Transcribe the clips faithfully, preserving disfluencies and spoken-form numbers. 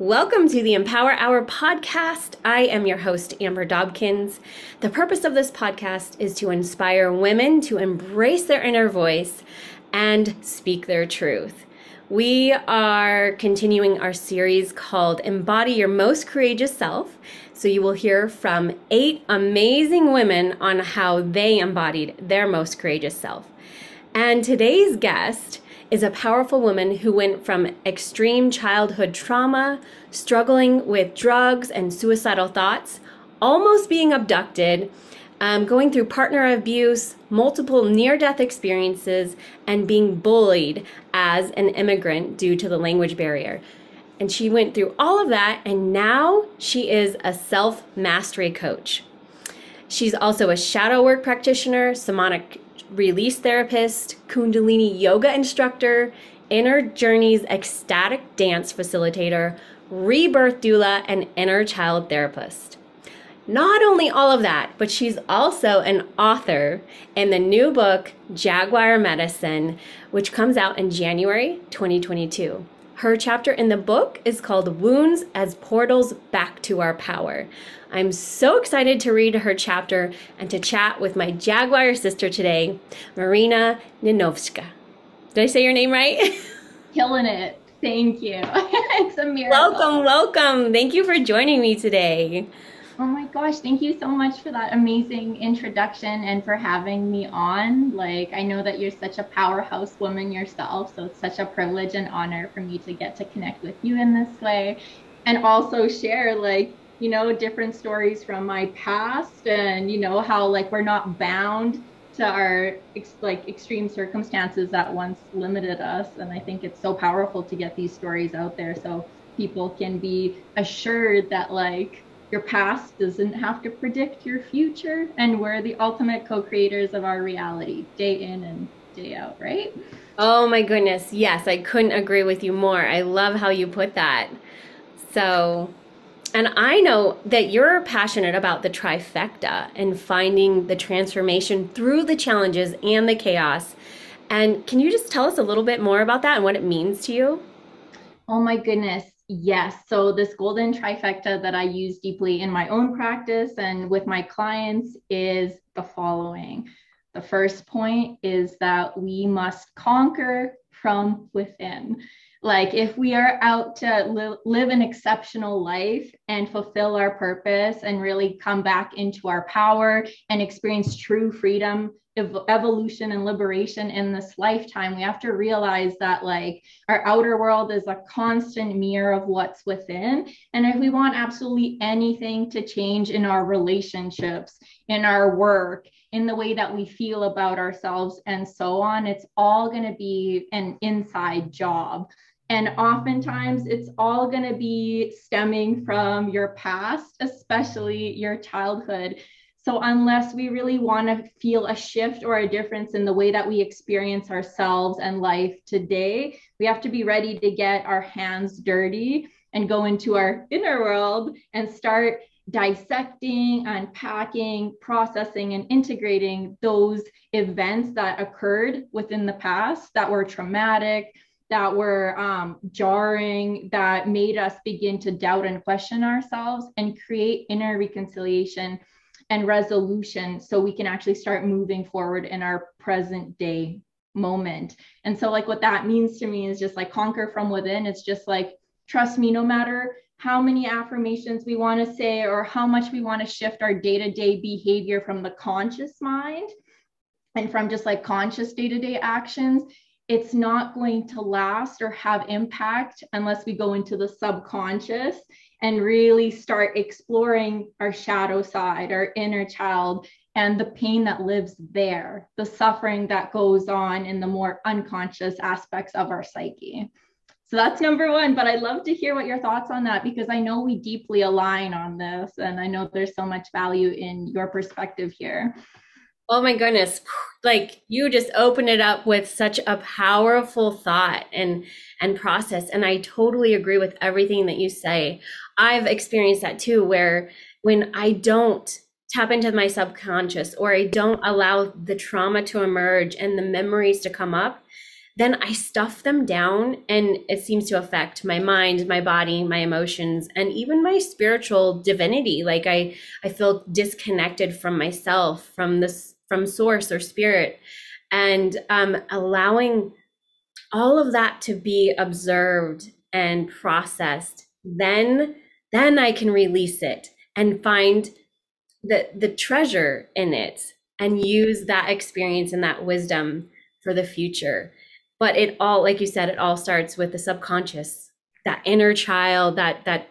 Welcome to the Empower Hour Podcast. I am your host, Amber Dobkins. The purpose of this podcast is to inspire women to embrace their inner voice and speak their truth. We are continuing our series called Embody Your Most Courageous Self. So you will hear from eight amazing women on how they embodied their most courageous self. And today's guest is a powerful woman who went from extreme childhood trauma, struggling with drugs and suicidal thoughts, almost being abducted, um, going through partner abuse, multiple near-death experiences, and being bullied as an immigrant due to the language barrier. And she went through all of that, and now she is a self-mastery coach. She's also a shadow work practitioner, somatic release therapist, Kundalini yoga instructor, Inner Journeys Ecstatic Dance facilitator, Rebirth Doula, and Inner Child Therapist. Not only all of that, but she's also an author in the new book, Jaguar Medicine, which comes out in January twenty twenty-two. Her chapter in the book is called Wounds as Portals Back to Our Power. I'm so excited to read her chapter and to chat with my Jaguar sister today, Maryna Ninovska. Did I say your name right? Killing it. Thank you. It's a miracle. Welcome, welcome. Thank you for joining me today. Oh my gosh, thank you so much for that amazing introduction and for having me on. Like, I know that you're such a powerhouse woman yourself, so it's such a privilege and honor for me to get to connect with you in this way and also share, like, you know, different stories from my past and, you know, how, like, we're not bound to our, ex- like, extreme circumstances that once limited us. And I think it's so powerful to get these stories out there so people can be assured that, like, your past doesn't have to predict your future, and we're the ultimate co-creators of our reality, day in and day out, right? Oh my goodness, yes, I couldn't agree with you more. I love how you put that. So, and I know that you're passionate about the trifecta and finding the transformation through the challenges and the chaos. And can you just tell us a little bit more about that and what it means to you? Oh my goodness. Yes. So this golden trifecta that I use deeply in my own practice and with my clients is the following. The first point is that we must conquer from within. Like, if we are out to li- live an exceptional life and fulfill our purpose and really come back into our power and experience true freedom, evolution and liberation in this lifetime, we have to realize that, like, our outer world is a constant mirror of what's within. And if we want absolutely anything to change in our relationships, in our work, in the way that we feel about ourselves and so on, it's all going to be an inside job. And oftentimes it's all going to be stemming from your past, especially your childhood. So unless we really want to feel a shift or a difference in the way that we experience ourselves and life today, we have to be ready to get our hands dirty and go into our inner world and start dissecting, unpacking, processing, and integrating those events that occurred within the past that were traumatic, that were um, jarring, that made us begin to doubt and question ourselves, and create inner reconciliation and resolution so we can actually start moving forward in our present day moment. And so, like, what that means to me is just, like, conquer from within. It's just like, trust me, no matter how many affirmations we want to say or how much we want to shift our day-to-day behavior from the conscious mind and from just, like, conscious day-to-day actions, it's not going to last or have impact unless we go into the subconscious and really start exploring our shadow side, our inner child, and the pain that lives there, the suffering that goes on in the more unconscious aspects of our psyche. So that's number one, but I'd love to hear what your thoughts on that, because I know we deeply align on this, and I know there's so much value in your perspective here. Oh my goodness. Like, you just opened it up with such a powerful thought and, and process. And I totally agree with everything that you say. I've experienced that too, where when I don't tap into my subconscious or I don't allow the trauma to emerge and the memories to come up, then I stuff them down, and it seems to affect my mind, my body, my emotions, and even my spiritual divinity. Like I, I feel disconnected from myself, from this, from source or spirit, and um, allowing all of that to be observed and processed. Then, then I can release it and find the the treasure in it and use that experience and that wisdom for the future. But it all, like you said, it all starts with the subconscious, that inner child, that that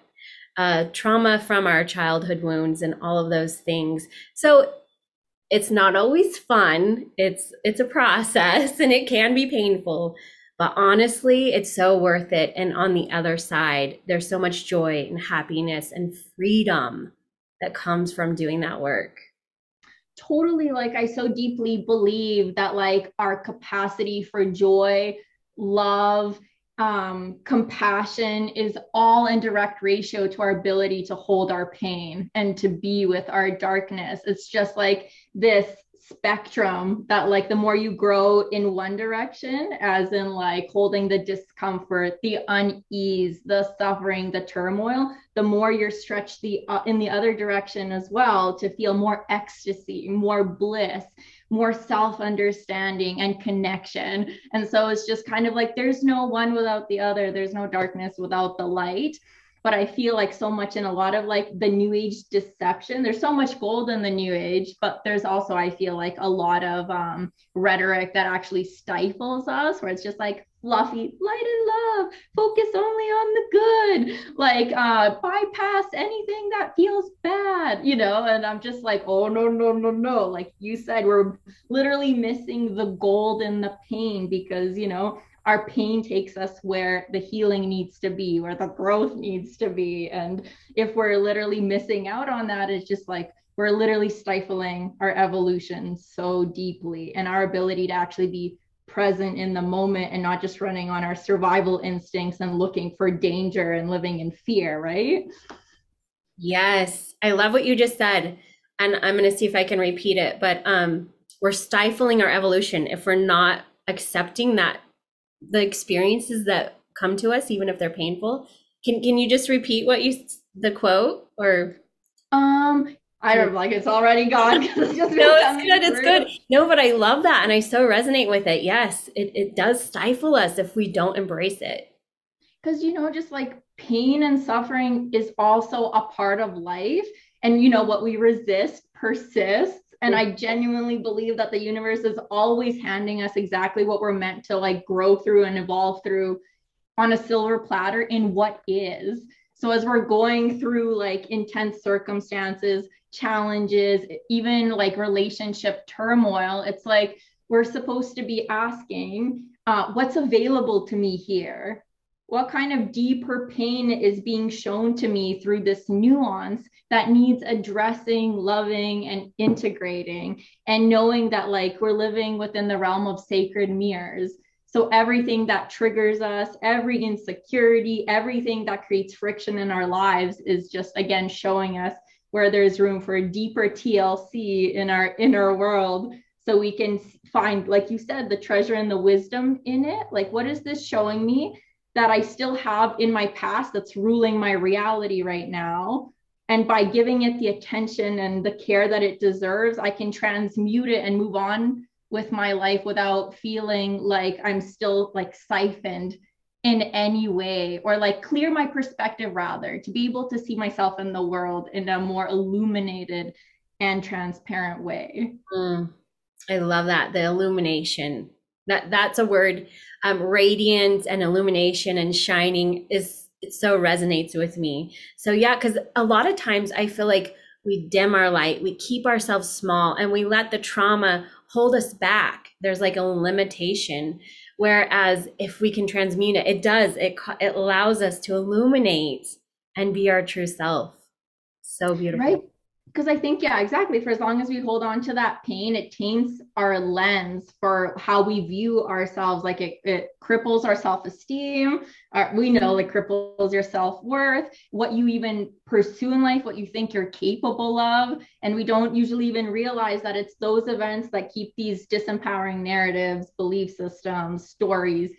uh, trauma from our childhood wounds and all of those things. So it's not always fun. It's it's a process and it can be painful, but honestly, it's so worth it. And on the other side, there's so much joy and happiness and freedom that comes from doing that work. Totally. Like, I so deeply believe that like our capacity for joy, love, um, compassion is all in direct ratio to our ability to hold our pain and to be with our darkness. It's just like this spectrum that like the more you grow in one direction, as in like holding the discomfort, the unease, the suffering, the turmoil, the more you're stretched the uh, in the other direction as well, to feel more ecstasy, more bliss, more self-understanding and connection. And so it's just kind of like there's no one without the other, there's no darkness without the light. But I feel like so much in a lot of like the new age deception, there's so much gold in the new age, but there's also, I feel like, a lot of um, rhetoric that actually stifles us, where it's just like fluffy, light and love, focus only on the good, like uh, bypass anything that feels bad, you know? And I'm just like, oh, no, no, no, no. Like you said, we're literally missing the gold and the pain, because, you know, our pain takes us where the healing needs to be, where the growth needs to be. And if we're literally missing out on that, it's just like we're literally stifling our evolution so deeply and our ability to actually be present in the moment and not just running on our survival instincts and looking for danger and living in fear, right? Yes, I love what you just said. And I'm going to see if I can repeat it, but um, we're stifling our evolution if we're not accepting that the experiences that come to us, even if they're painful. Can can you just repeat what you the quote or? Um, I don't like it's already gone. It's just no, it's good. Through. It's good. No, but I love that, and I so resonate with it. Yes, it it does stifle us if we don't embrace it. Because, you know, just like pain and suffering is also a part of life, and you know what we resist persists. And I genuinely believe that the universe is always handing us exactly what we're meant to like grow through and evolve through on a silver platter in what is. So as we're going through like intense circumstances, challenges, even like relationship turmoil, it's like we're supposed to be asking, uh, what's available to me here? What kind of deeper pain is being shown to me through this nuance that needs addressing, loving, and integrating, and knowing that like we're living within the realm of sacred mirrors. So everything that triggers us, every insecurity, everything that creates friction in our lives is just, again, showing us where there's room for a deeper T L C in our inner world. So we can find, like you said, the treasure and the wisdom in it. Like, what is this showing me that I still have in my past that's ruling my reality right now? And by giving it the attention and the care that it deserves, I can transmute it and move on with my life without feeling like I'm still like siphoned in any way, or like clear my perspective, rather, to be able to see myself in the world in a more illuminated and transparent way. Mm, I love that, the illumination. That that's a word, um, radiance and illumination and shining is, it so resonates with me. So yeah, because a lot of times I feel like we dim our light, we keep ourselves small, and we let the trauma hold us back. There's like a limitation. Whereas if we can transmute it, it does, it, it allows us to illuminate and be our true self. So beautiful. Right? Because I think, yeah, exactly. For as long as we hold on to that pain, it taints our lens for how we view ourselves. Like it, it cripples our self-esteem. Our, we know like cripples your self-worth, what you even pursue in life, what you think you're capable of. And we don't usually even realize that it's those events that keep these disempowering narratives, belief systems, stories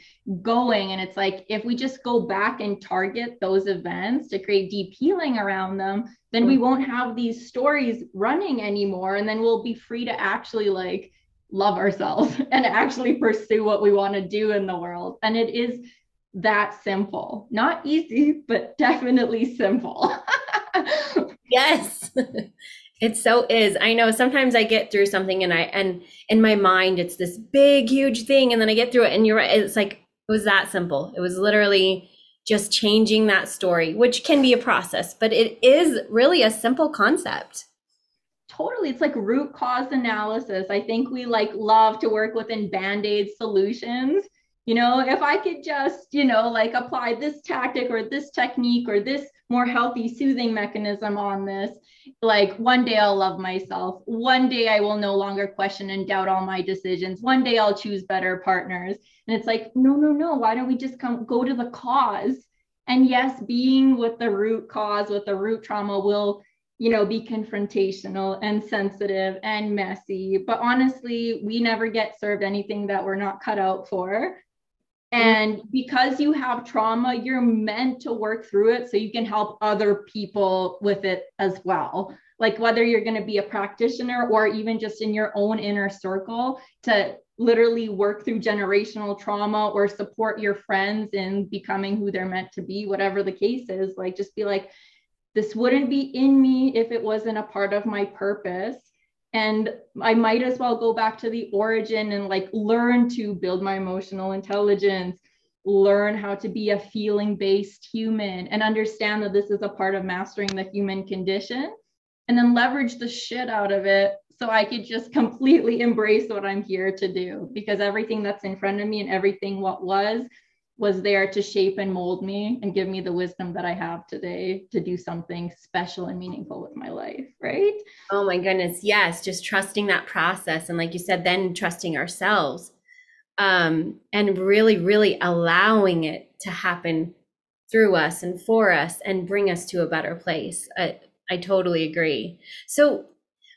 going. And it's like, if we just go back and target those events to create deep healing around them, then we won't have these stories running anymore. And then we'll be free to actually like love ourselves and actually pursue what we want to do in the world. And it is that simple, not easy, but definitely simple. Yes, it so is. I know sometimes I get through something and I, and in my mind, it's this big, huge thing. And then I get through it and you're right. It's like, it was that simple. It was literally just changing that story, which can be a process, but it is really a simple concept. Totally. It's like root cause analysis. I think we like love to work within Band-Aid solutions. You know, if I could just, you know, like apply this tactic or this technique or this more healthy soothing mechanism on this, like one day I'll love myself. One day I will no longer question and doubt all my decisions. One day I'll choose better partners. And it's like, no, no, no. Why don't we just come go to the cause? And yes, being with the root cause, with the root trauma will, you know, be confrontational and sensitive and messy. But honestly, we never get served anything that we're not cut out for. And because you have trauma, you're meant to work through it so you can help other people with it as well. Like whether you're going to be a practitioner or even just in your own inner circle to literally work through generational trauma or support your friends in becoming who they're meant to be, whatever the case is, like just be like, this wouldn't be in me if it wasn't a part of my purpose. And I might as well go back to the origin and like learn to build my emotional intelligence, learn how to be a feeling-based human and understand that this is a part of mastering the human condition and then leverage the shit out of it so I could just completely embrace what I'm here to do, because everything that's in front of me and everything what was, was there to shape and mold me and give me the wisdom that I have today to do something special and meaningful with my life, right? Oh my goodness, yes, just trusting that process. And like you said, then trusting ourselves um, and really, really allowing it to happen through us and for us and bring us to a better place. I, I totally agree. So,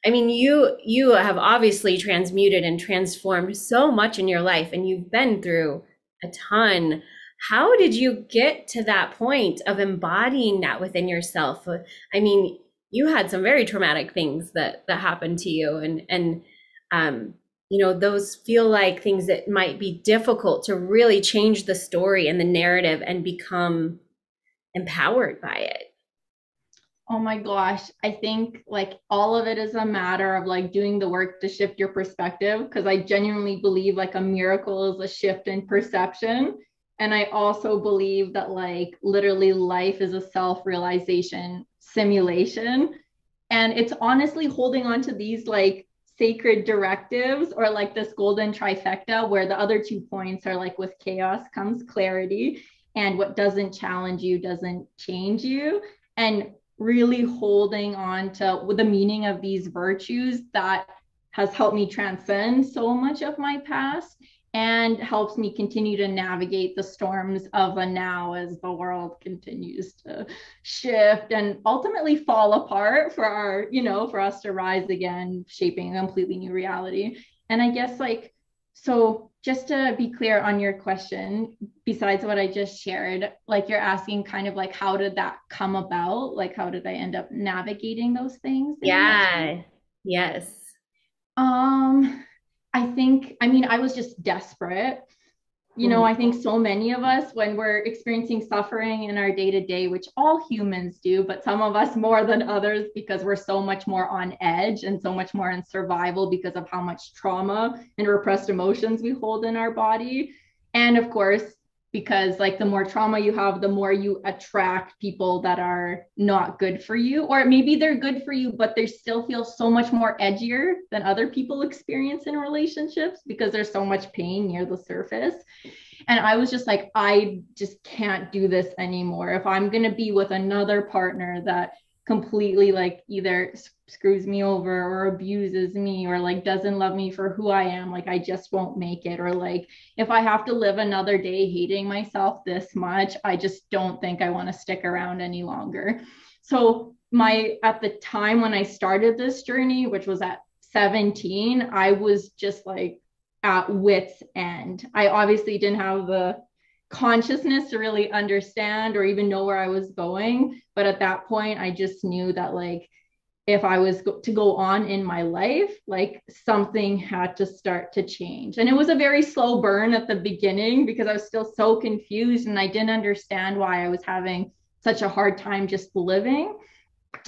I mean, you you have obviously transmuted and transformed so much in your life, and you've been through a ton. How did you get to that point of embodying that within yourself? I mean, you had some very traumatic things that that happened to you, and and um, you know, those feel like things that might be difficult to really change the story and the narrative and become empowered by it. Oh my gosh. I think like all of it is a matter of like doing the work to shift your perspective, because I genuinely believe like a miracle is a shift in perception. And I also believe that like literally life is a self-realization simulation. And it's honestly holding on to these like sacred directives or like this golden trifecta, where the other two points are like with chaos comes clarity, and what doesn't challenge you doesn't change you. And really holding on to the meaning of these virtues that has helped me transcend so much of my past and helps me continue to navigate the storms of a now as the world continues to shift and ultimately fall apart for our, you know, for us to rise again, shaping a completely new reality. And I guess like, so just to be clear on your question, besides what I just shared, like you're asking kind of like, how did that come about? Like, how did I end up navigating those things? Yeah. Yes. Um, I think, I mean, I was just desperate. You know, I think so many of us, when we're experiencing suffering in our day-to-day, which all humans do, but some of us more than others, because we're so much more on edge and so much more in survival because of how much trauma and repressed emotions we hold in our body. And of course, because like the more trauma you have, the more you attract people that are not good for you, or maybe they're good for you, but they still feel so much more edgier than other people experience in relationships because there's so much pain near the surface. And I was just like, I just can't do this anymore. If I'm going to be with another partner that completely like either screws me over or abuses me or like doesn't love me for who I am, like I just won't make it, or like if I have to live another day hating myself this much, I just don't think I want to stick around any longer. So my, at the time when I started this journey, which was at seventeen, I was just like at wit's end. I obviously didn't have the consciousness to really understand or even know where I was going. But at that point, I just knew that like, if I was go- to go on in my life, like something had to start to change. And it was a very slow burn at the beginning because I was still so confused and I didn't understand why I was having such a hard time just living.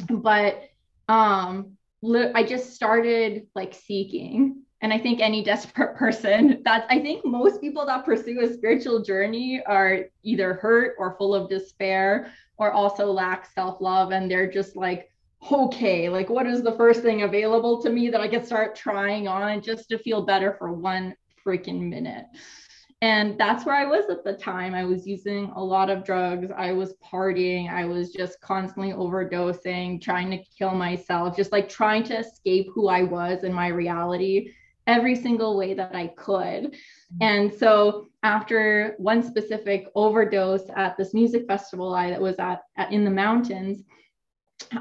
But um, li- I just started like seeking. And I think any desperate person, that's, I think most people that pursue a spiritual journey are either hurt or full of despair or also lack self-love. And they're just like, okay, like what is the first thing available to me that I can start trying on just to feel better for one freaking minute? And that's where I was at the time. I was using a lot of drugs. I was partying. I was just constantly overdosing, trying to kill myself, just like trying to escape who I was and my reality every single way that I could. And so after one specific overdose at this music festival I was at, at in the mountains,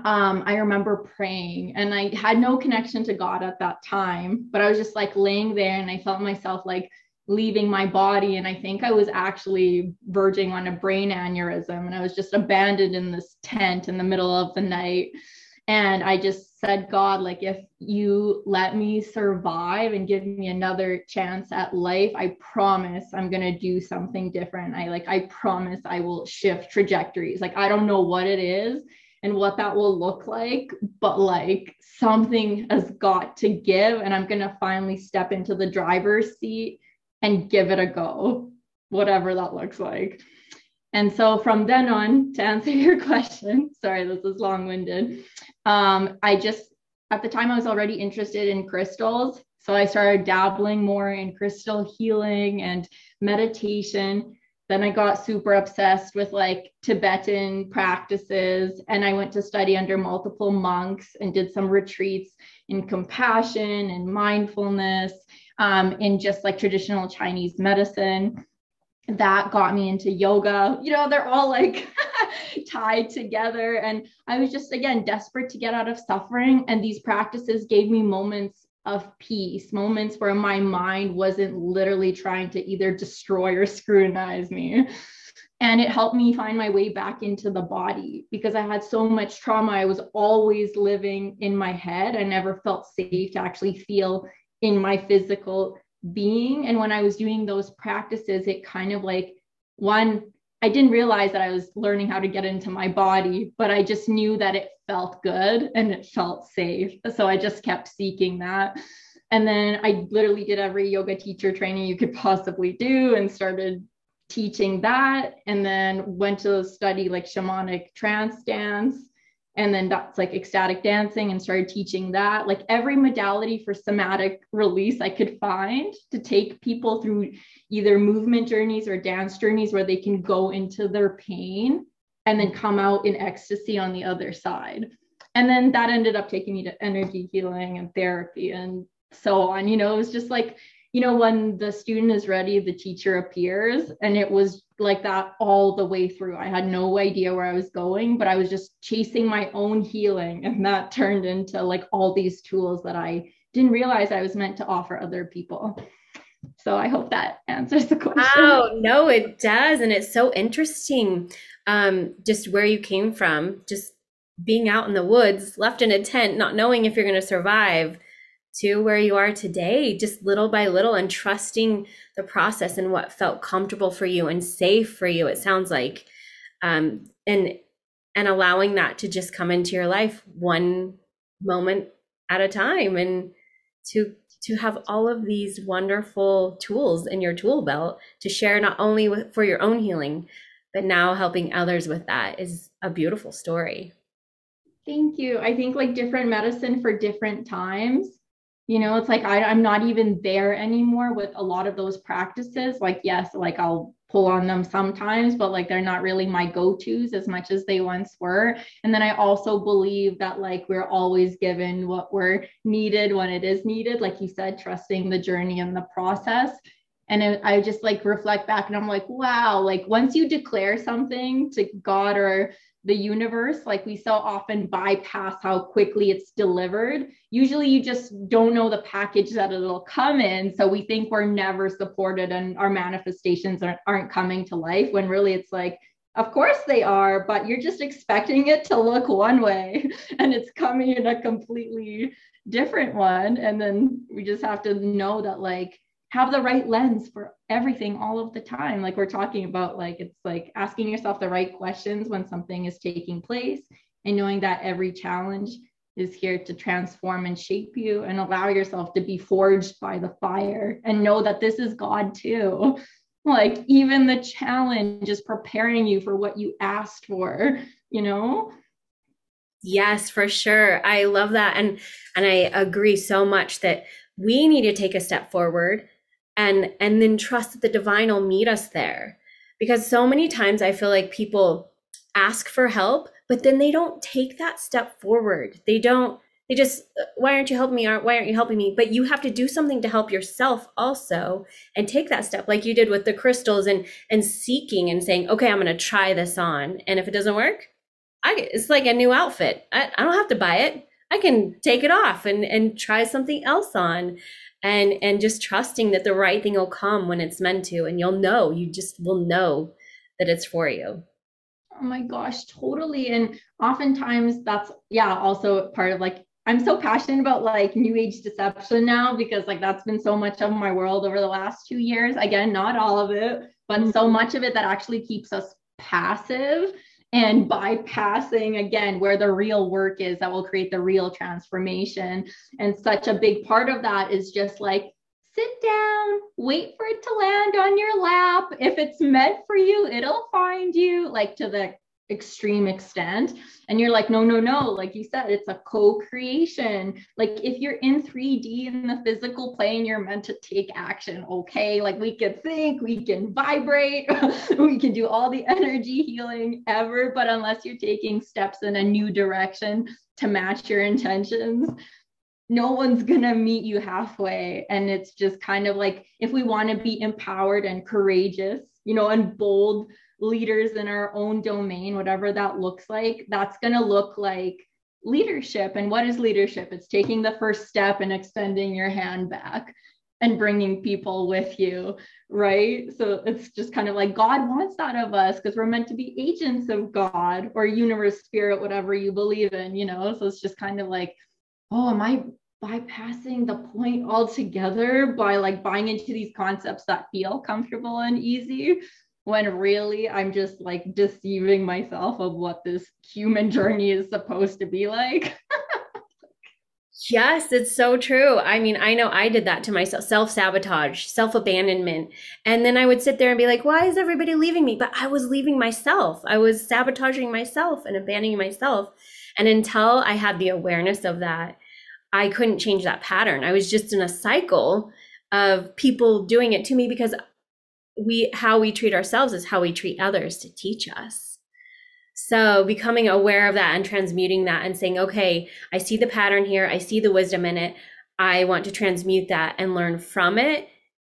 um, I remember praying, and I had no connection to God at that time, but I was just like laying there and I felt myself like leaving my body. And I think I was actually verging on a brain aneurysm, and I was just abandoned in this tent in the middle of the night. And I just said, God, like, if you let me survive and give me another chance at life, I promise I'm going to do something different. I like, I promise I will shift trajectories. Like, I don't know what it is and what that will look like, but like something has got to give. And I'm going to finally step into the driver's seat and give it a go, whatever that looks like. And so from then on, to answer your question, sorry, this is long-winded. Um, I just, at the time I was already interested in crystals. So I started dabbling more in crystal healing and meditation. Then I got super obsessed with like Tibetan practices, and I went to study under multiple monks and did some retreats in compassion and mindfulness, um, in just like traditional Chinese medicine. That got me into yoga. You know, they're all like tied together. And I was just, again, desperate to get out of suffering. And these practices gave me moments of peace, moments where my mind wasn't literally trying to either destroy or scrutinize me. And it helped me find my way back into the body because I had so much trauma. I was always living in my head. I never felt safe to actually feel in my physical being. And when I was doing those practices, it kind of like, one, I didn't realize that I was learning how to get into my body, but I just knew that it felt good and it felt safe. So I just kept seeking that. And then I literally did every yoga teacher training you could possibly do and started teaching that. And then went to study like shamanic trance dance. And then that's like ecstatic dancing, and started teaching that, like every modality for somatic release I could find to take people through either movement journeys or dance journeys where they can go into their pain and then come out in ecstasy on the other side. And then that ended up taking me to energy healing and therapy and so on. You know, it was just like, you know, when the student is ready, the teacher appears. And it was like that all the way through. I had no idea where I was going, but I was just chasing my own healing. And that turned into like all these tools that I didn't realize I was meant to offer other people. So I hope that answers the question. Wow, no, it does. And it's so interesting um, just where you came from, just being out in the woods, left in a tent, not knowing if you're going to survive, to where you are today, just little by little, and trusting the process and what felt comfortable for you and safe for you, it sounds like, um, and and allowing that to just come into your life one moment at a time, and to to have all of these wonderful tools in your tool belt to share, not only with, for your own healing, but now helping others with that is a beautiful story. Thank you. I think like different medicine for different times. You know, it's like I, I'm not even there anymore with a lot of those practices. Like, yes, like I'll pull on them sometimes, but like, they're not really my go-tos as much as they once were. And then I also believe that like, we're always given what we're needed when it is needed. Like you said, trusting the journey and the process. And it, I just like reflect back and I'm like, wow, like once you declare something to God or the universe, like we so often bypass how quickly it's delivered. Usually you just don't know the package that it'll come in. So we think we're never supported and our manifestations aren't, aren't coming to life, when really it's like, of course they are, but you're just expecting it to look one way and it's coming in a completely different one. And then we just have to know that, like, have the right lens for everything all of the time. Like we're talking about, like, it's like asking yourself the right questions when something is taking place and knowing that every challenge is here to transform and shape you, and allow yourself to be forged by the fire and know that this is God too. Like even the challenge is preparing you for what you asked for, you know? Yes, for sure. I love that. And, and I agree so much that we need to take a step forward and and then trust that the divine will meet us there, because so many times I feel like people ask for help, but then they don't take that step forward. They don't, they just, why aren't you helping me? Why aren't you helping me? But you have to do something to help yourself also and take that step, like you did with the crystals and and seeking and saying, okay, I'm going to try this on. And if it doesn't work, I it's like a new outfit. I, I don't have to buy it. I can take it off and, and try something else on, and, and just trusting that the right thing will come when it's meant to. And you'll know, you just will know that it's for you. Oh my gosh, totally. And oftentimes that's, yeah, also part of like, I'm so passionate about like new age deception now, because like that's been so much of my world over the last two years. Again, not all of it, but so much of it that actually keeps us passive and bypassing, again, where the real work is that will create the real transformation. And such a big part of that is just like, sit down, wait for it to land on your lap. If it's meant for you, it'll find you, like to the extreme extent. And you're like, no, no, no. Like you said, it's a co-creation. Like if you're in three D in the physical plane, you're meant to take action. Okay. Like we can think, we can vibrate, we can do all the energy healing ever, but unless you're taking steps in a new direction to match your intentions, no one's going to meet you halfway. And it's just kind of like, if we want to be empowered and courageous, you know, and bold leaders in our own domain, whatever that looks like, that's going to look like leadership. And what is leadership? It's taking the first step and extending your hand back and bringing people with you, right? So it's just kind of like God wants that of us, because we're meant to be agents of God or universe, spirit, whatever you believe in, you know? So it's just kind of like, oh, am I bypassing the point altogether by like buying into these concepts that feel comfortable and easy, when really I'm just like deceiving myself of what this human journey is supposed to be like? Yes, it's so true. I mean, I know I did that to myself, self-sabotage, self-abandonment. And then I would sit there and be like, why is everybody leaving me? But I was leaving myself. I was sabotaging myself and abandoning myself. And until I had the awareness of that, I couldn't change that pattern. I was just in a cycle of people doing it to me, because we, how we treat ourselves is how we treat others to teach us. So becoming aware of that and transmuting that and saying, okay, I see the pattern here. I see the wisdom in it. I want to transmute that and learn from it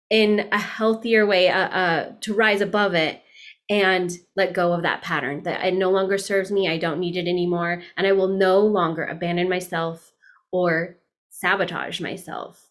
in a healthier way, uh, uh, to rise above it and let go of that pattern, that it no longer serves me. I don't need it anymore. And I will no longer abandon myself or sabotage myself.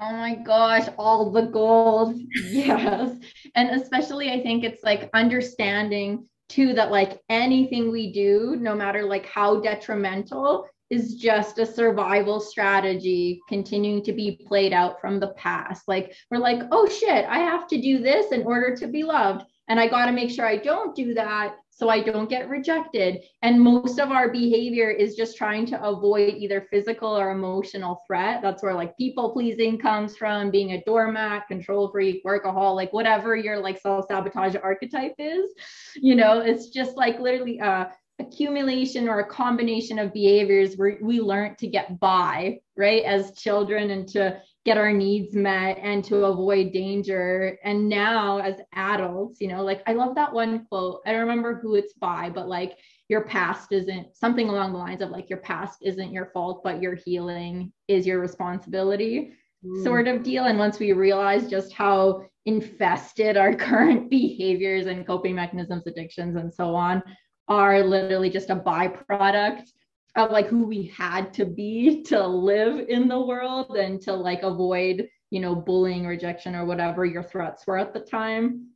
Oh my gosh, all the gold. Yes. And especially I think it's like understanding too that like anything we do, no matter like how detrimental, is just a survival strategy continuing to be played out from the past. Like we're like, oh shit, I have to do this in order to be loved. And I got to make sure I don't do that so I don't get rejected. And most of our behavior is just trying to avoid either physical or emotional threat. That's where like people pleasing comes from, being a doormat, control freak, workaholic, whatever your like self-sabotage archetype is. You know, it's just like literally a accumulation or a combination of behaviors where we learn to get by, right? As children, and to get our needs met and to avoid danger. And now as adults, you know, like I love that one quote. I don't remember who it's by, but like your past isn't something along the lines of like your past isn't your fault, but your healing is your responsibility mm. sort of deal. And once we realize just how infested our current behaviors and coping mechanisms, addictions, and so on are literally just a byproduct of like who we had to be to live in the world and to like avoid, you know, bullying, rejection, or whatever your threats were at the time,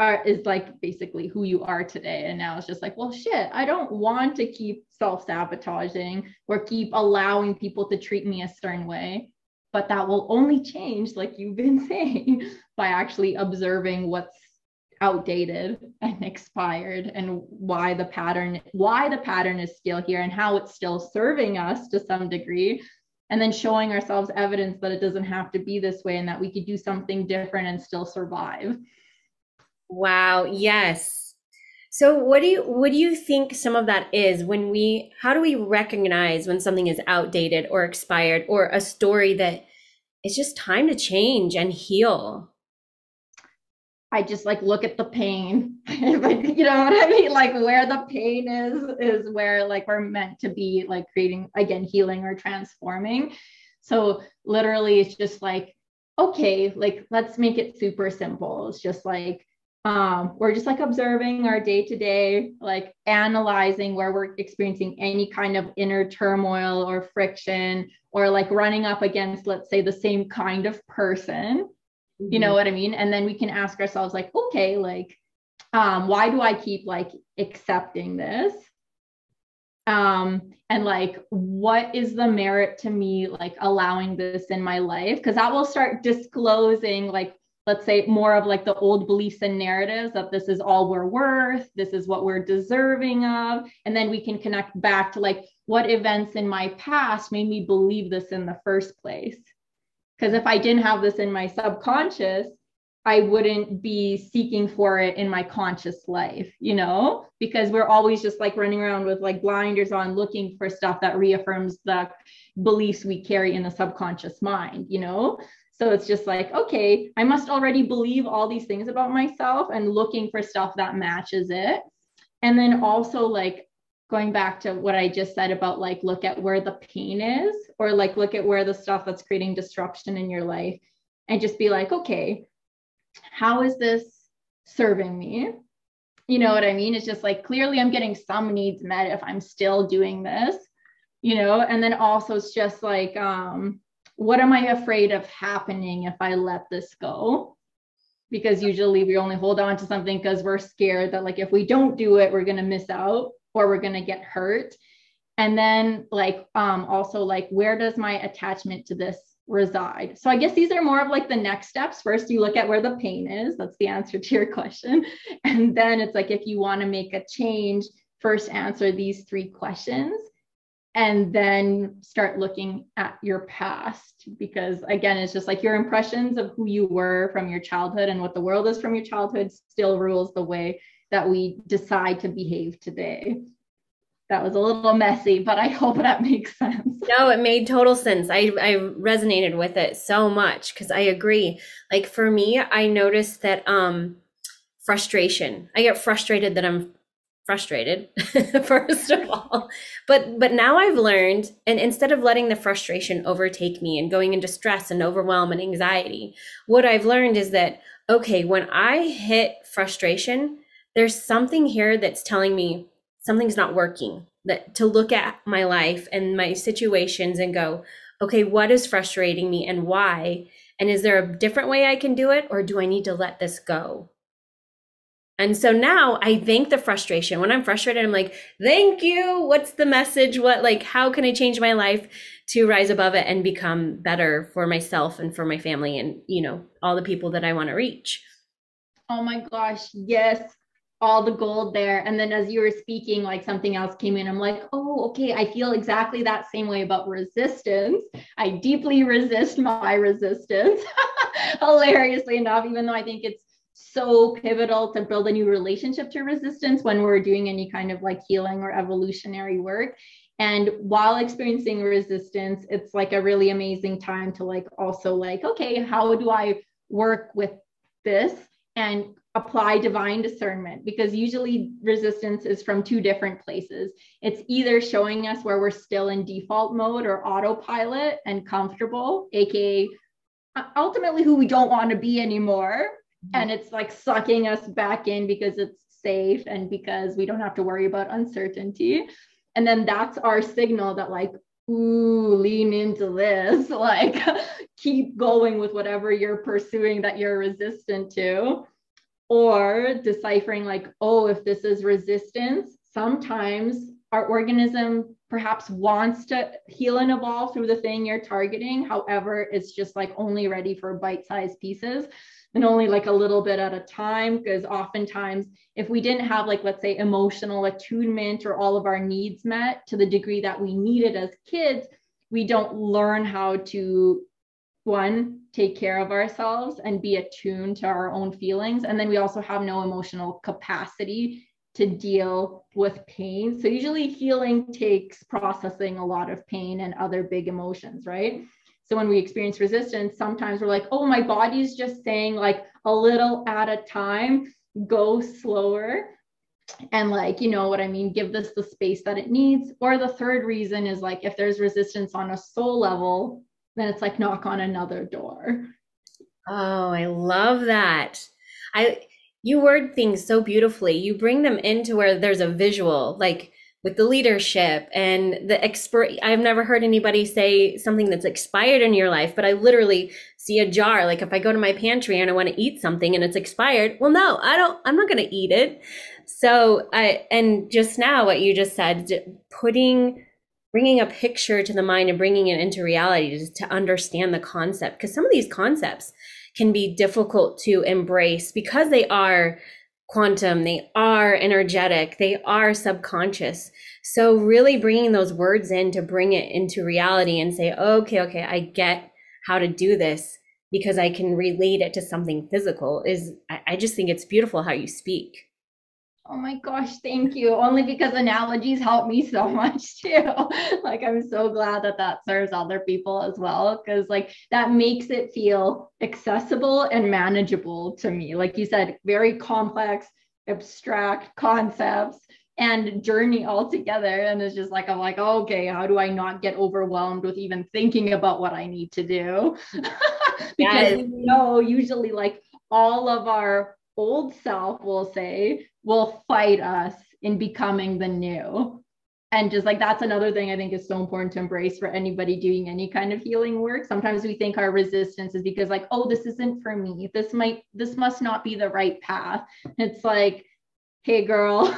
are is like basically who you are today. And now it's just like, well, shit, I don't want to keep self-sabotaging or keep allowing people to treat me a certain way, but that will only change, like you've been saying, by actually observing what's outdated and expired and why the pattern, why the pattern is still here and how it's still serving us to some degree. And then showing ourselves evidence that it doesn't have to be this way and that we could do something different and still survive. Wow. Yes. So what do you, what do you think some of that is when we, how do we recognize when something is outdated or expired or a story that it's just time to change and heal? I just like look at the pain, you know what I mean? Like where the pain is, is where like we're meant to be like creating, again, healing or transforming. So literally it's just like, okay, like let's make it super simple. It's just like, um, we're just like observing our day to day, like analyzing where we're experiencing any kind of inner turmoil or friction, or like running up against, let's say, the same kind of person. You know what I mean? And then we can ask ourselves like, okay, like, um, why do I keep like accepting this? Um, and like, what is the merit to me, like allowing this in my life? Cause that will start disclosing, like, let's say more of like the old beliefs and narratives that this is all we're worth. This is what we're deserving of. And then we can connect back to like what events in my past made me believe this in the first place. Because if I didn't have this in my subconscious, I wouldn't be seeking for it in my conscious life, you know, because we're always just like running around with like blinders on looking for stuff that reaffirms the beliefs we carry in the subconscious mind, you know. So it's just like, okay, I must already believe all these things about myself and looking for stuff that matches it. And then also like going back to what I just said about like, look at where the pain is, or like, look at where the stuff that's creating disruption in your life and just be like, okay, how is this serving me? You know what I mean? It's just like, clearly I'm getting some needs met if I'm still doing this, you know? And then also it's just like, um, what am I afraid of happening if I let this go? Because usually we only hold on to something because we're scared that like, if we don't do it, we're going to miss out, or we're going to get hurt. And then like, um, also like, where does my attachment to this reside? So I guess these are more of like the next steps. First, you look at where the pain is. That's the answer to your question. And then it's like, if you want to make a change, first answer these three questions, and then start looking at your past. Because again, it's just like your impressions of who you were from your childhood and what the world is from your childhood still rules the way that we decide to behave today. That was a little messy, but I hope that makes sense. No, it made total sense. I, I resonated with it so much because I agree. Like for me, I noticed that um, frustration, I get frustrated that I'm frustrated, first of all. But but now I've learned, and instead of letting the frustration overtake me and going into stress and overwhelm and anxiety, what I've learned is that, okay, when I hit frustration, there's something here that's telling me something's not working, that to look at my life and my situations and go, okay, what is frustrating me and why? And is there a different way I can do it? Or do I need to let this go? And so now I thank the frustration. When I'm frustrated, I'm like, thank you. What's the message? What, like, how can I change my life to rise above it and become better for myself and for my family and, you know, all the people that I want to reach? Oh my gosh. Yes. All the gold there. And then as you were speaking, like something else came in. I'm like, oh, okay. I feel exactly that same way about resistance. I deeply resist my resistance, hilariously enough, even though I think it's so pivotal to build a new relationship to resistance when we're doing any kind of like healing or evolutionary work. And while experiencing resistance, it's like a really amazing time to like, also like, okay, how do I work with this and apply divine discernment? Because usually resistance is from two different places. It's either showing us where we're still in default mode or autopilot and comfortable, A K A ultimately who we don't want to be anymore. Mm-hmm. And it's like sucking us back in because it's safe and because we don't have to worry about uncertainty. And then that's our signal that like, ooh, lean into this, like keep going with whatever you're pursuing that you're resistant to. Or deciphering like, oh, if this is resistance, sometimes our organism perhaps wants to heal and evolve through the thing you're targeting. However, it's just like only ready for bite-sized pieces and only like a little bit at a time. Because oftentimes if we didn't have like, let's say, emotional attunement or all of our needs met to the degree that we needed as kids, we don't learn how to, one, take care of ourselves and be attuned to our own feelings. And then we also have no emotional capacity to deal with pain. So usually healing takes processing a lot of pain and other big emotions, right? So when we experience resistance, sometimes we're like, oh, my body's just saying like a little at a time, go slower. And like, you know what I mean? Give this the space that it needs. Or the third reason is like, if there's resistance on a soul level, then it's like knock on another door. Oh, I love that. I, you word things so beautifully. You bring them into where there's a visual, like with the leadership and the expert. I've never heard anybody say something that's expired in your life, but I literally see a jar. Like if I go to my pantry and I want to eat something and it's expired, well, no, I don't, I'm not going to eat it. So I, and just now what you just said, putting bringing a picture to the mind and bringing it into reality just to understand the concept. Because some of these concepts can be difficult to embrace because they are quantum, they are energetic, they are subconscious. So really bringing those words in to bring it into reality and say, okay, okay, I get how to do this because I can relate it to something physical is, I just think it's beautiful how you speak. Oh my gosh, thank you. Only because analogies help me so much too. Like, I'm so glad that that serves other people as well. Cause like that makes it feel accessible and manageable to me. Like you said, very complex, abstract concepts and journey all together. And it's just like, I'm like, oh, okay, how do I not get overwhelmed with even thinking about what I need to do? Because yes. You know, usually like all of our old self will say, will fight us in becoming the new. And just like, that's another thing I think is so important to embrace for anybody doing any kind of healing work. Sometimes we think our resistance is because like, oh, this isn't for me. This might, this must not be the right path. It's like, hey girl,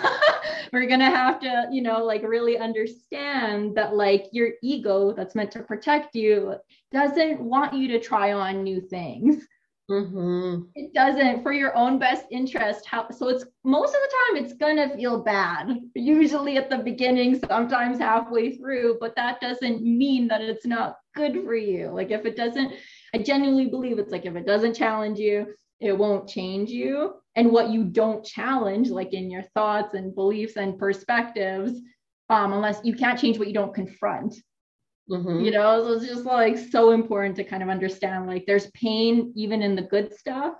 we're going to have to, you know, like really understand that like your ego that's meant to protect you doesn't want you to try on new things. Mm-hmm. It doesn't, for your own best interest. How, so it's most of the time it's gonna feel bad, usually at the beginning, sometimes halfway through, but that doesn't mean that it's not good for you. Like if it doesn't, I genuinely believe it's like, if it doesn't challenge you, it won't change you. And what you don't challenge, like in your thoughts and beliefs and perspectives, um, unless you can't change what you don't confront. Mm-hmm. You know, so it's just like so important to kind of understand like there's pain even in the good stuff.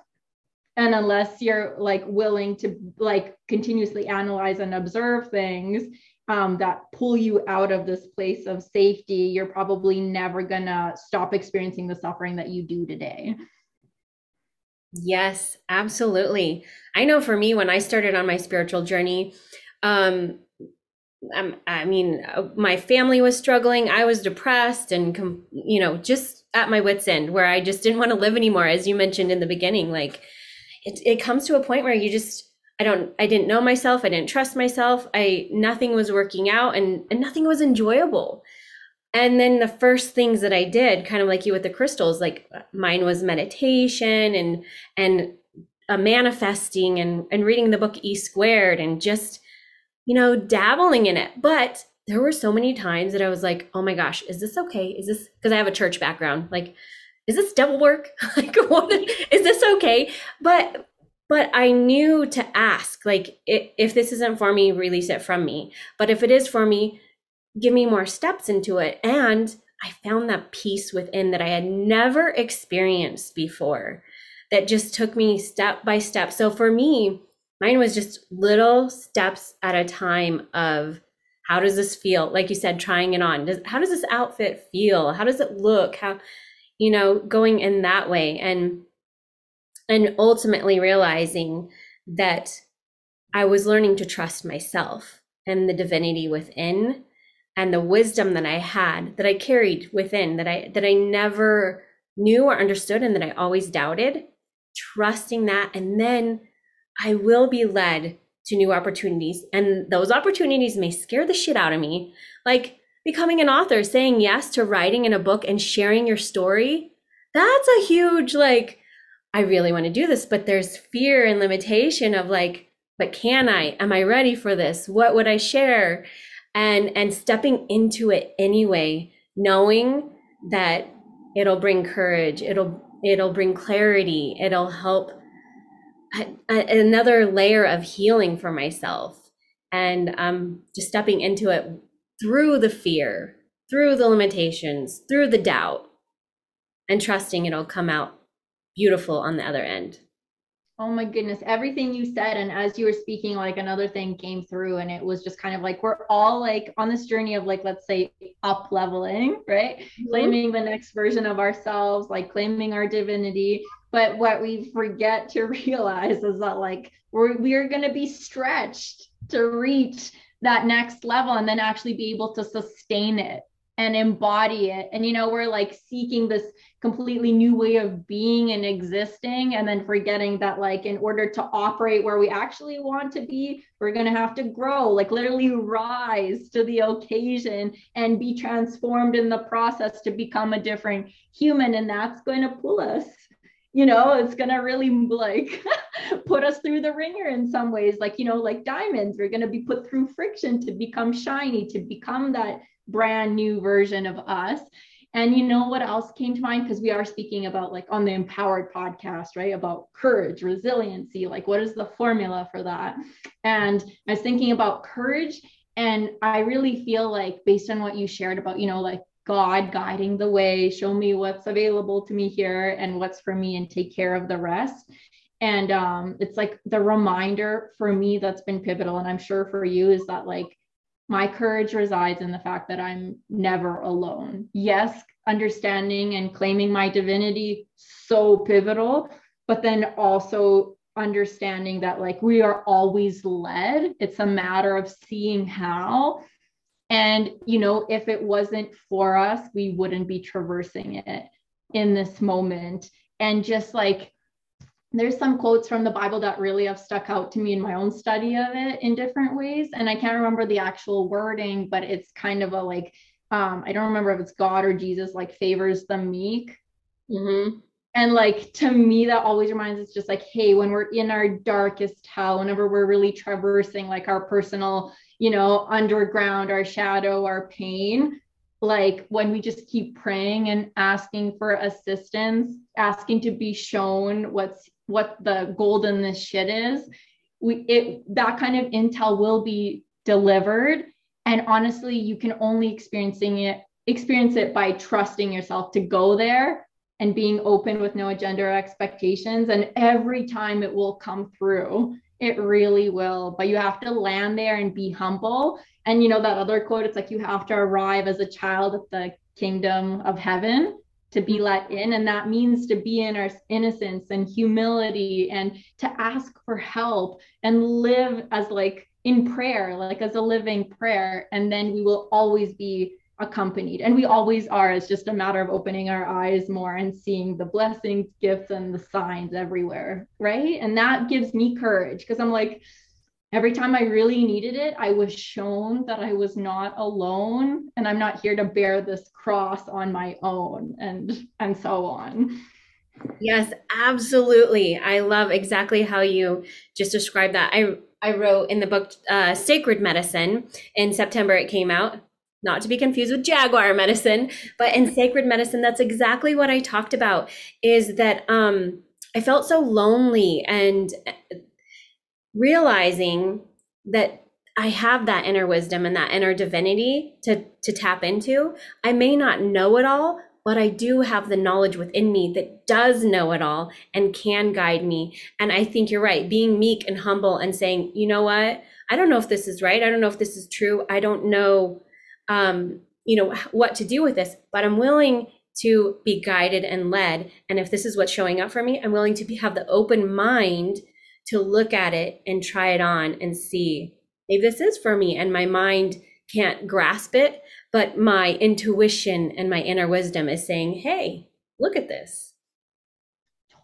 And unless you're like willing to like continuously analyze and observe things um, that pull you out of this place of safety, you're probably never gonna stop experiencing the suffering that you do today. Yes, absolutely. I know for me, when I started on my spiritual journey, um, I mean, my family was struggling. I was depressed and, you know, just at my wit's end where I just didn't want to live anymore. As you mentioned in the beginning, like it, it comes to a point where you just, I don't, I didn't know myself. I didn't trust myself. I, nothing was working out and, and nothing was enjoyable. And then the first things that I did, kind of like you with the crystals, like mine was meditation and, and uh, manifesting and, and reading the book E Squared and just, you know, dabbling in it. But there were so many times that I was like, oh my gosh, is this okay? Is this, because I have a church background, like, is this devil work? Like, what, is this okay? But, but I knew to ask, like, if this isn't for me, release it from me. But if it is for me, give me more steps into it. And I found that peace within that I had never experienced before, that just took me step by step. So for me, mine was just little steps at a time of, how does this feel? Like you said, trying it on. Does, how does this outfit feel? How does it look? How, you know, going in that way, and and ultimately realizing that I was learning to trust myself and the divinity within, and the wisdom that I had, that I carried within, that I that I never knew or understood, and that I always doubted. Trusting that, and then I will be led to new opportunities, and those opportunities may scare the shit out of me, like becoming an author, saying yes to writing in a book and sharing your story. That's a huge, like, I really want to do this, but there's fear and limitation of like, but can I, am I ready for this? What would I share? And and stepping into it anyway, knowing that it'll bring courage, it'll it'll bring clarity, it'll help a, a, another layer of healing for myself. And um, just stepping into it through the fear, through the limitations, through the doubt, and trusting it'll come out beautiful on the other end. Oh my goodness, everything you said. And as you were speaking, like another thing came through, and it was just kind of like, we're all like on this journey of like, let's say up leveling, right? Mm-hmm. Claiming the next version of ourselves, like claiming our divinity. But what we forget to realize is that like, we're, we're going to be stretched to reach that next level, and then actually be able to sustain it and embody it. And, you know, we're like seeking this completely new way of being and existing, and then forgetting that like, in order to operate where we actually want to be, we're going to have to grow, like literally rise to the occasion and be transformed in the process to become a different human. And that's going to pull us, you know, it's going to really like put us through the ringer in some ways, like, you know, like diamonds, we're going to be put through friction to become shiny, to become that brand new version of us. And you know what else came to mind? Because we are speaking about, like, on the Empowered podcast, right? About courage, resiliency, like what is the formula for that? And I was thinking about courage, and I really feel like, based on what you shared about, you know, like God guiding the way, show me what's available to me here and what's for me, and take care of the rest. And um, it's like the reminder for me that's been pivotal, and I'm sure for you, is that like, my courage resides in the fact that I'm never alone. Yes, understanding and claiming my divinity, so pivotal, but then also understanding that like we are always led. It's a matter of seeing how. And, you know, if it wasn't for us, we wouldn't be traversing it in this moment. And just like, there's some quotes from the Bible that really have stuck out to me in my own study of it in different ways. And I can't remember the actual wording, but it's kind of a like, um, I don't remember if it's God or Jesus, like favors the meek. Mm-hmm. And like, to me, that always reminds us just like, hey, when we're in our darkest hell, whenever we're really traversing like our personal, you know, underground, our shadow, our pain, like when we just keep praying and asking for assistance, asking to be shown what's what the gold in this shit is, we it that kind of intel will be delivered. And honestly, you can only experiencing it experience it by trusting yourself to go there and being open with no agenda or expectations. And every time it will come through. It really will. But you have to land there and be humble. And you know, that other quote, it's like, you have to arrive as a child at the kingdom of heaven to be let in. And that means to be in our innocence and humility, and to ask for help, and live as like in prayer, like as a living prayer. And then we will always be accompanied. And we always are. It's just a matter of opening our eyes more and seeing the blessings, gifts, and the signs everywhere, right? And that gives me courage, because I'm like, every time I really needed it, I was shown that I was not alone, and I'm not here to bear this cross on my own, and and so on. Yes, absolutely. I love exactly how you just described that. I I wrote in the book uh, Sacred Medicine. In September it came out. Not to be confused with Jaguar Medicine, but in Sacred Medicine, that's exactly what I talked about, is that um, I felt so lonely, and realizing that I have that inner wisdom and that inner divinity to, to tap into. I may not know it all, but I do have the knowledge within me that does know it all and can guide me. And I think you're right, being meek and humble and saying, you know what, I don't know if this is right. I don't know if this is true. I don't know, um, you know, what to do with this, but I'm willing to be guided and led. And if this is what's showing up for me, I'm willing to be, have the open mind to look at it and try it on and see, maybe this is for me and my mind can't grasp it, but my intuition and my inner wisdom is saying, hey, look at this.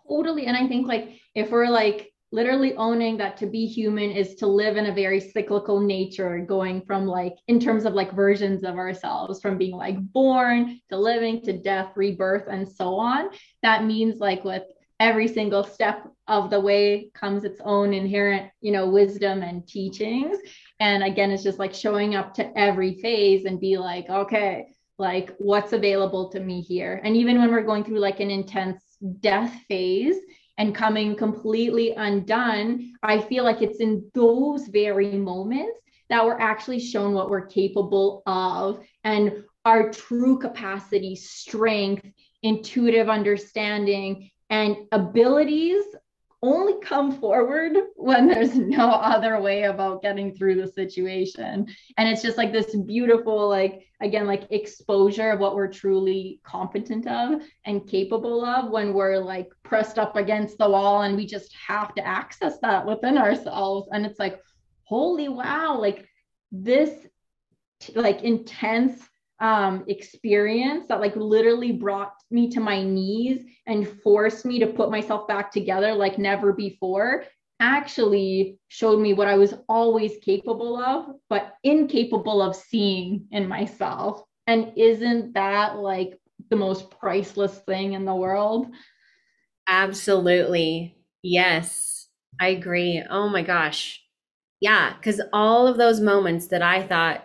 Totally. And I think like, if we're like literally owning that to be human is to live in a very cyclical nature, going from like, in terms of like versions of ourselves, from being like born to living to death, rebirth, and so on. That means like with every single step of the way comes its own inherent, you know, wisdom and teachings. And again, it's just like showing up to every phase and be like, okay, like what's available to me here. And even when we're going through like an intense death phase and coming completely undone, I feel like it's in those very moments that we're actually shown what we're capable of and our true capacity, strength, intuitive understanding, and abilities only come forward when there's no other way about getting through the situation. And it's just like this beautiful, like, again, like exposure of what we're truly competent of and capable of when we're like pressed up against the wall and we just have to access that within ourselves. And it's like, holy wow, like this like intense um, experience that like literally brought me to my knees and forced me to put myself back together like never before actually showed me what I was always capable of, but incapable of seeing in myself. And isn't that like the most priceless thing in the world? Absolutely. Yes, I agree. Oh my gosh. Yeah. Because all of those moments that I thought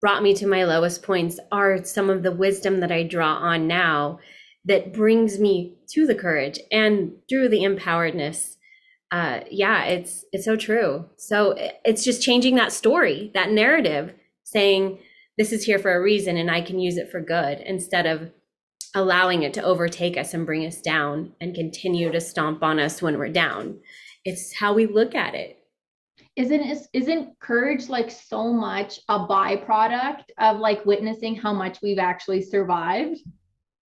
brought me to my lowest points are some of the wisdom that I draw on now that brings me to the courage and through the empoweredness. Uh, yeah, it's it's so true. So it's just changing that story, that narrative, saying this is here for a reason and I can use it for good, instead of allowing it to overtake us and bring us down and continue to stomp on us when we're down. It's how we look at it. Isn't isn't courage like so much a byproduct of like witnessing how much we've actually survived?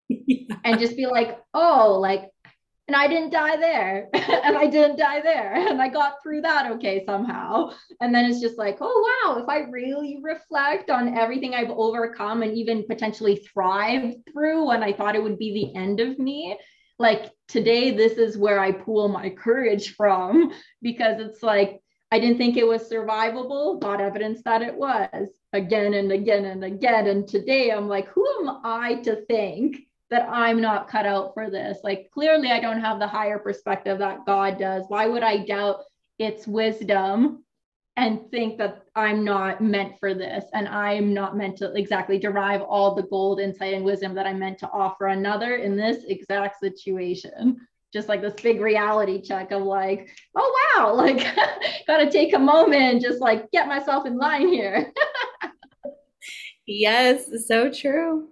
Yeah. And just be like, oh, like, and I didn't die there and I didn't die there and I got through that okay somehow. And then it's just like, oh wow, if I really reflect on everything I've overcome and even potentially thrived through when I thought it would be the end of me, like today this is where I pull my courage from, because it's like, I didn't think it was survivable, got evidence that it was again and again and again. And today I'm like, who am I to think that I'm not cut out for this? Like, clearly I don't have the higher perspective that God does. Why would I doubt its wisdom and think that I'm not meant for this? And I'm not meant to exactly derive all the gold, insight, and wisdom that I'm meant to offer another in this exact situation. Just like this big reality check of like, oh wow, like gotta take a moment and just like get myself in line here. Yes, so true.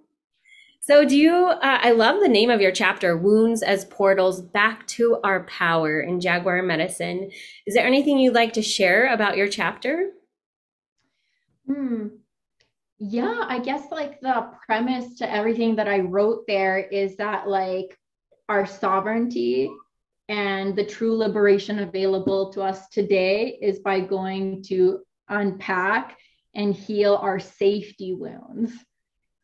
So do you, uh, I love the name of your chapter, Wounds as Portals Back to Our Power in Jaguar Medicine. Is there anything you'd like to share about your chapter? Hmm. Yeah, I guess like the premise to everything that I wrote there is that like, our sovereignty and the true liberation available to us today is by going to unpack and heal our safety wounds,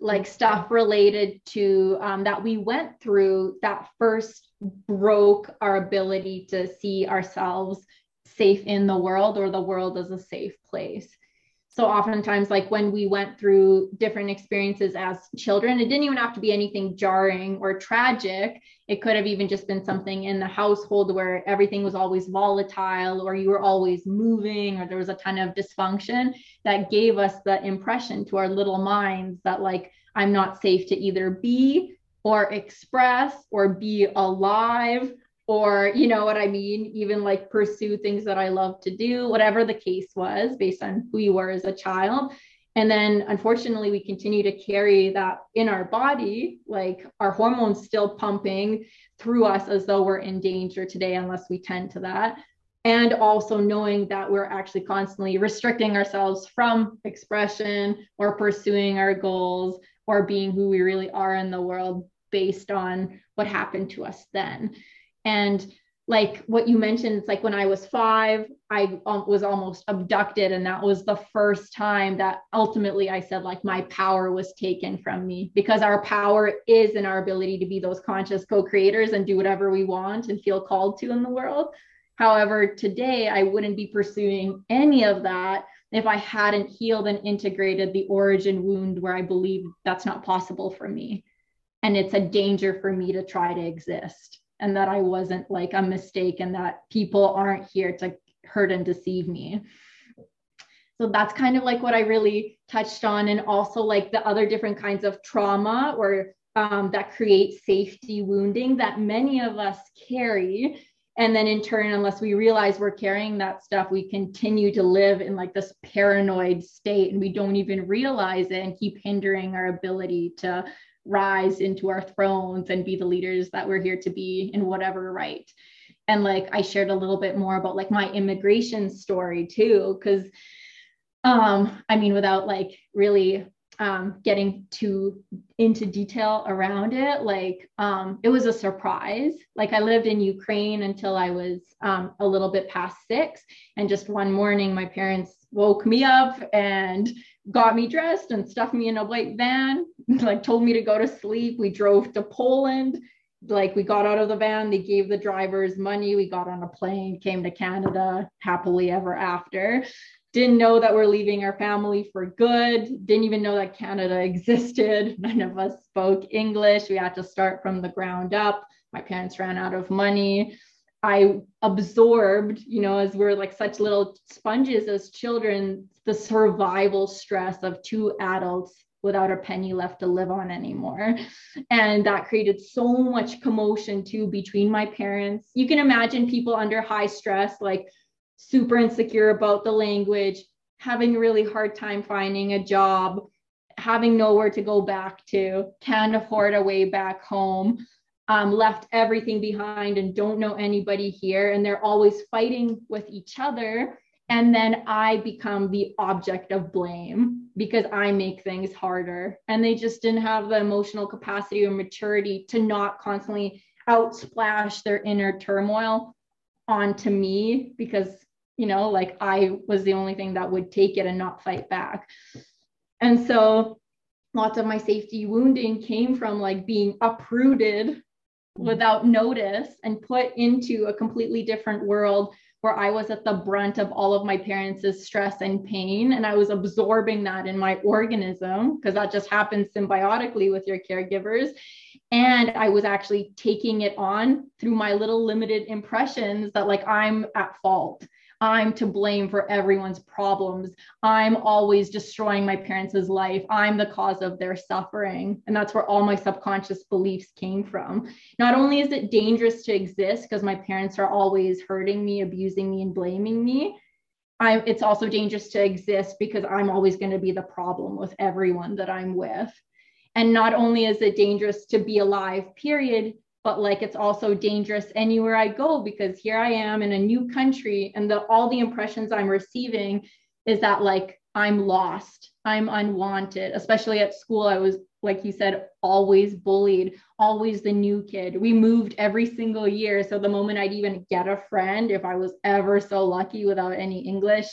like stuff related to um, that we went through that first broke our ability to see ourselves safe in the world, or the world as a safe place. So oftentimes, like when we went through different experiences as children, it didn't even have to be anything jarring or tragic. It could have even just been something in the household where everything was always volatile, or you were always moving, or there was a ton of dysfunction that gave us the impression to our little minds that like, I'm not safe to either be or express or be alive or, you know what I mean, even like pursue things that I love to do, whatever the case was based on who you were as a child. And then unfortunately, we continue to carry that in our body, like our hormones still pumping through us as though we're in danger today, unless we tend to that. And also knowing that we're actually constantly restricting ourselves from expression or pursuing our goals or being who we really are in the world based on what happened to us then. And like what you mentioned, it's like when I was five, I was almost abducted. And that was the first time that ultimately I said, like, my power was taken from me, because our power is in our ability to be those conscious co-creators and do whatever we want and feel called to in the world. However, today I wouldn't be pursuing any of that if I hadn't healed and integrated the origin wound where I believe that's not possible for me. And it's a danger for me to try to exist, and that I wasn't like a mistake, and that people aren't here to hurt and deceive me. So that's kind of like what I really touched on. And also like the other different kinds of trauma or um, that create safety wounding that many of us carry. And then in turn, unless we realize we're carrying that stuff, we continue to live in like this paranoid state, and we don't even realize it, and keep hindering our ability to rise into our thrones and be the leaders that we're here to be in whatever right. And like I shared a little bit more about like my immigration story too, because um, I mean, without like really um, getting too into detail around it, like, um, it was a surprise. Like I lived in Ukraine until I was, um, a little bit past six. And just one morning, my parents woke me up and got me dressed and stuffed me in a white van, like told me to go to sleep. We drove to Poland. Like we got out of the van, they gave the drivers money. We got on a plane, came to Canada, happily ever after. Didn't know that we're leaving our family for good. Didn't even know that Canada existed. None of us spoke English. We had to start from the ground up. My parents ran out of money. I absorbed, you know, as we're like such little sponges as children, the survival stress of two adults without a penny left to live on anymore. And that created so much commotion too between my parents. You can imagine people under high stress, like super insecure about the language, having a really hard time finding a job, having nowhere to go back to, can't afford a way back home, um, left everything behind and don't know anybody here. And they're always fighting with each other. And then I become the object of blame because I make things harder. And they just didn't have the emotional capacity or maturity to not constantly outsplash their inner turmoil onto me, because you know, like I was the only thing that would take it and not fight back. And so lots of my safety wounding came from like being uprooted without notice and put into a completely different world where I was at the brunt of all of my parents' stress and pain. And I was absorbing that in my organism, because that just happens symbiotically with your caregivers. And I was actually taking it on through my little limited impressions that like I'm at fault. I'm to blame for everyone's problems. I'm always destroying my parents' life. I'm the cause of their suffering. And that's where all my subconscious beliefs came from. Not only is it dangerous to exist because my parents are always hurting me, abusing me, and blaming me, I, it's also dangerous to exist because I'm always going to be the problem with everyone that I'm with. And not only is it dangerous to be alive, period, but like, it's also dangerous anywhere I go, because here I am in a new country, and the, all the impressions I'm receiving is that like, I'm lost, I'm unwanted, especially at school. I was, like you said, always bullied, always the new kid. We moved every single year. So the moment I'd even get a friend, if I was ever so lucky without any English,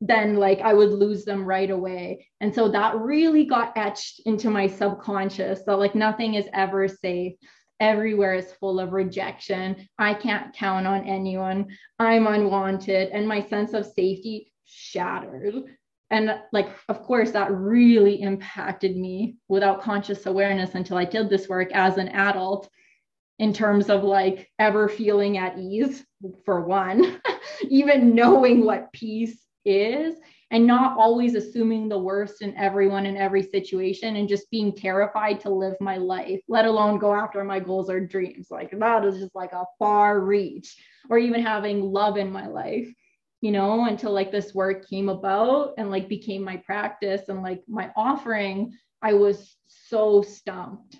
then like I would lose them right away. And so that really got etched into my subconscious. So like nothing is ever safe. Everywhere is full of rejection. I can't count on anyone. I'm unwanted. And my sense of safety shattered. And like, of course, that really impacted me without conscious awareness until I did this work as an adult, in terms of like ever feeling at ease, for one, even knowing what peace is. and not always assuming the worst in everyone in every situation and just being terrified to live my life, let alone go after my goals or dreams. Like that is just like a far reach, or even having love in my life, you know, until like this work came about and like became my practice and like my offering. I was so stumped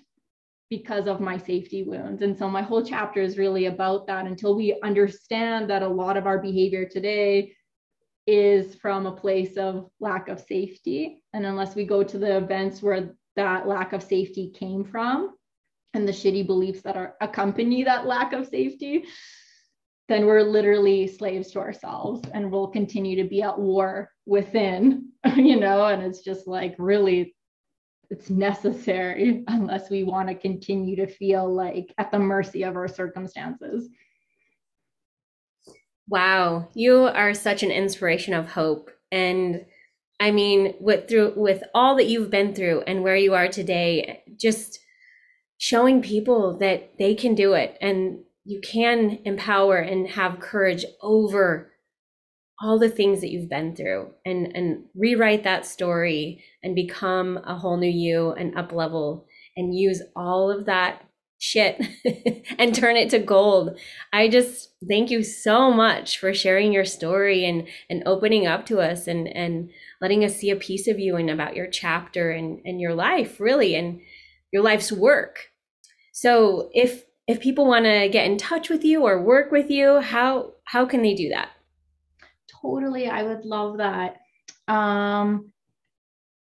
because of my safety wounds. And so my whole chapter is really about that, until we understand that a lot of our behavior today is from a place of lack of safety. And unless we go to the events where that lack of safety came from and the shitty beliefs that are accompany that lack of safety, then we're literally slaves to ourselves, and we'll continue to be at war within, you know, and it's just like really, it's necessary unless we want to continue to feel like at the mercy of our circumstances. Wow. You are such an inspiration of hope. And I mean, with through with all that you've been through and where you are today, just showing people that they can do it, and you can empower and have courage over all the things that you've been through, and, and rewrite that story and become a whole new you and up level and use all of that shit and turn it to gold. I just thank you so much for sharing your story and, and opening up to us and, and letting us see a piece of you and about your chapter and, and your life really, and your life's work. So if If people want to get in touch with you or work with you, how how can they do that? Totally. I would love that. Um,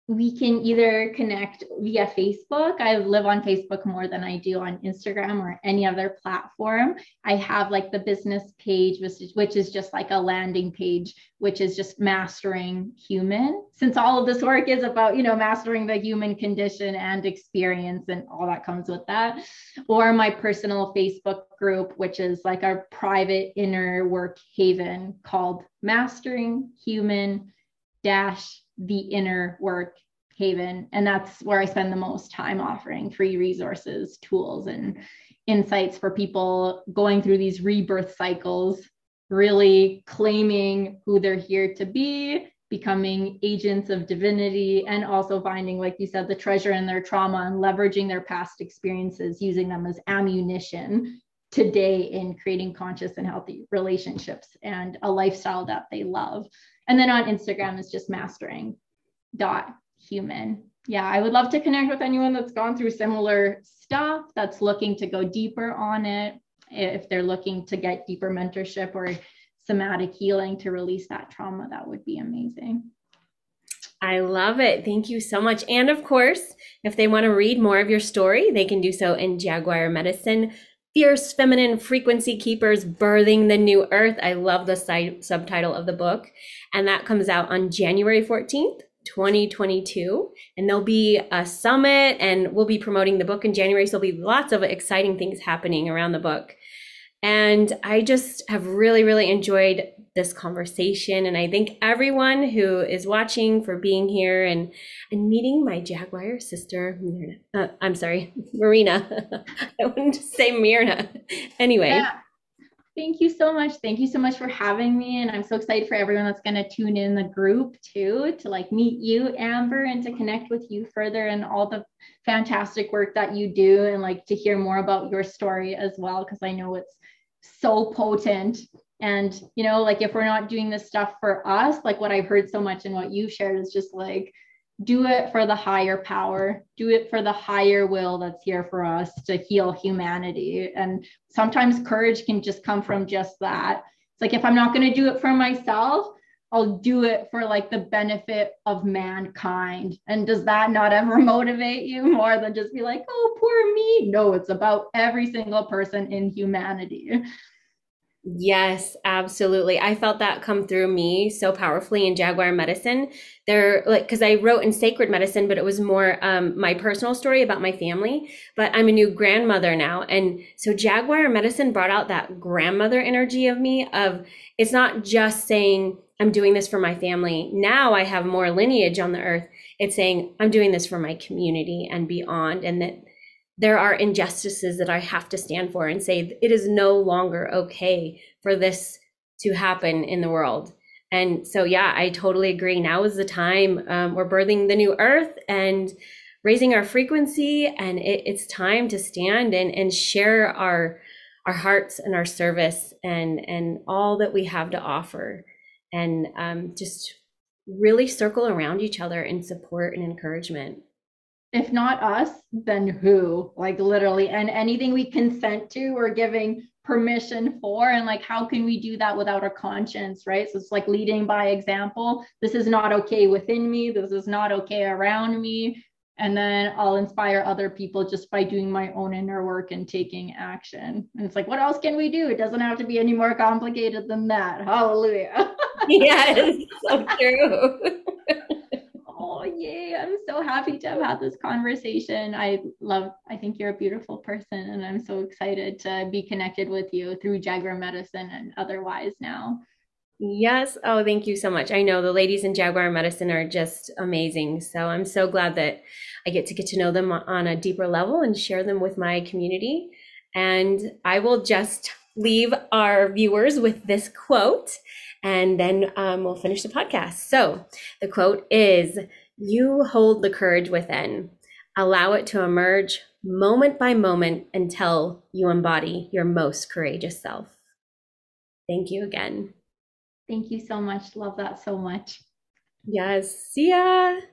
we can either connect via Facebook. I live on Facebook more than I do on Instagram or any other platform. I have like the business page, which is just like a landing page, which is just Mastering Human. Since all of this work is about, you know, mastering the human condition and experience and all that comes with that, or my personal Facebook group, which is like our private inner work haven called Mastering Human dash the Inner Work Haven. And that's where I spend the most time offering free resources, tools, and insights for people going through these rebirth cycles, really claiming who they're here to be, becoming agents of divinity, and also finding, like you said, the treasure in their trauma and leveraging their past experiences, using them as ammunition today in creating conscious and healthy relationships and a lifestyle that they love. And then on Instagram is just mastering dot human. Yeah, I would love to connect with anyone that's gone through similar stuff, that's looking to go deeper on it, if they're looking to get deeper mentorship or somatic healing to release that trauma. That would be amazing. I love it. Thank you so much. And of course, if they want to read more of your story, they can do so in Jaguar Medicine, Fierce Feminine Frequency Keepers, Birthing the New Earth. I love the side, subtitle of the book. And that comes out on January fourteenth, twenty twenty-two. And there'll be a summit, and we'll be promoting the book in January. So there'll be lots of exciting things happening around the book. And I just have really, really enjoyed this conversation. And I thank everyone who is watching for being here and, and meeting my Jaguar sister, Maryna. Uh, I'm sorry, Maryna. I wanted to say Maryna. Anyway. Yeah. Thank you so much. Thank you so much for having me. And I'm so excited for everyone that's going to tune in the group too, to like meet you, Amber, and to connect with you further and all the fantastic work that you do, and like to hear more about your story as well, because I know it's so potent. And, you know, like if we're not doing this stuff for us, like what I've heard so much and what you've shared is just like, do it for the higher power, do it for the higher will that's here for us to heal humanity. And sometimes courage can just come from just that. It's like, if I'm not going to do it for myself, I'll do it for like the benefit of mankind. And does that not ever motivate you more than just be like, oh, poor me? No, it's about every single person in humanity. Yes, absolutely. I felt that come through me so powerfully in Jaguar Medicine. There, like, because I wrote in Sacred Medicine, but it was more um, my personal story about my family. But I'm a new grandmother now. And so Jaguar Medicine brought out that grandmother energy of me, of it's not just saying I'm doing this for my family. Now I have more lineage on the earth. It's saying I'm doing this for my community and beyond, and that there are injustices that I have to stand for and say it is no longer okay for this to happen in the world. And so, yeah, I totally agree. Now is the time. Um, we're birthing the new earth and raising our frequency, and it, it's time to stand and, and share our our hearts and our service and, and all that we have to offer, and um, just really circle around each other in support and encouragement. If not us, then who? Like literally, and anything we consent to, we're giving permission for. And like, how can we do that without our conscience, right? So it's like leading by example. This is not okay within me. This is not okay around me. And then I'll inspire other people just by doing my own inner work and taking action. And it's like, what else can we do? It doesn't have to be any more complicated than that. Hallelujah. Yes, so true. Oh, yay. I'm so happy to have had this conversation. I love, I think you're a beautiful person, and I'm so excited to be connected with you through Jaguar Medicine and otherwise now. Yes. Oh, thank you so much. I know the ladies in Jaguar Medicine are just amazing. So I'm so glad that I get to get to know them on a deeper level and share them with my community. And I will just leave our viewers with this quote, and then um, we'll finish the podcast. So the quote is, "You hold the courage within. Allow it to emerge moment by moment until you embody your most courageous self." Thank you again. Thank you so much. Love that so much. Yes. See ya.